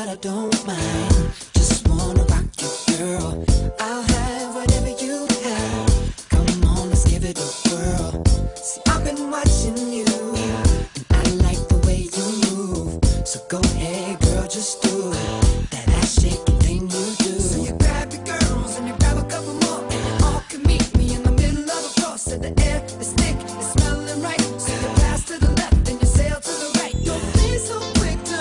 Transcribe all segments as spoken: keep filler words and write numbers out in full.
but I don't mind. Just wanna rock you, girl. I'll have whatever you have. Come on, let's give it a whirl. See, I've been watching you, and I like the way you move. So go ahead, girl, just do it. That ass shaking thing you do. So you grab your girls and you grab a couple more, and you all can meet me in the middle of a floor. So the air is thick, it's smelling right. So you pass to the left and you sail to the right. Don't be so quick to.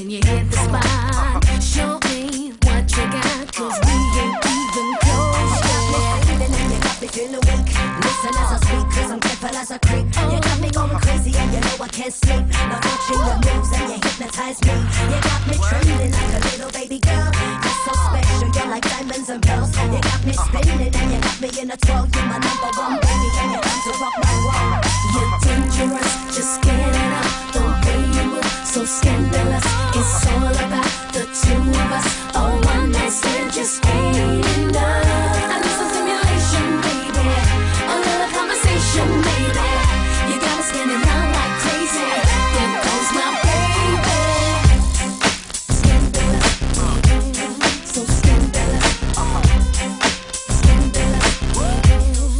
Can you hit the spot? Show me what you got, cause we ain't even close. Got me even when you got me feeling weak. Listen as I speak, cause I'm careful as I creep. You got me going crazy and you know I can't sleep. Now watching your moves and you hypnotize me. You got me trembling like a little baby girl. You're so special, you're like diamonds and pearls. You got me spinning and you got me in a twirl. You're my number one baby and you're about to rock my world. You're dangerous, just get it up. The way you move, so scandalous. It's all about the two of us. Oh, one night stand just ain't enough. I need some stimulation, baby. A little conversation, baby. You got me spinning around like crazy. There goes my baby. Scandalous, so scandalous, scandalous. You know what I'm saying?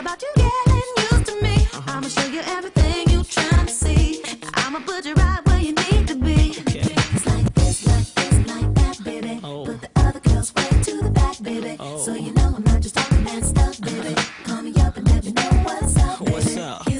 About you getting used to me. sort.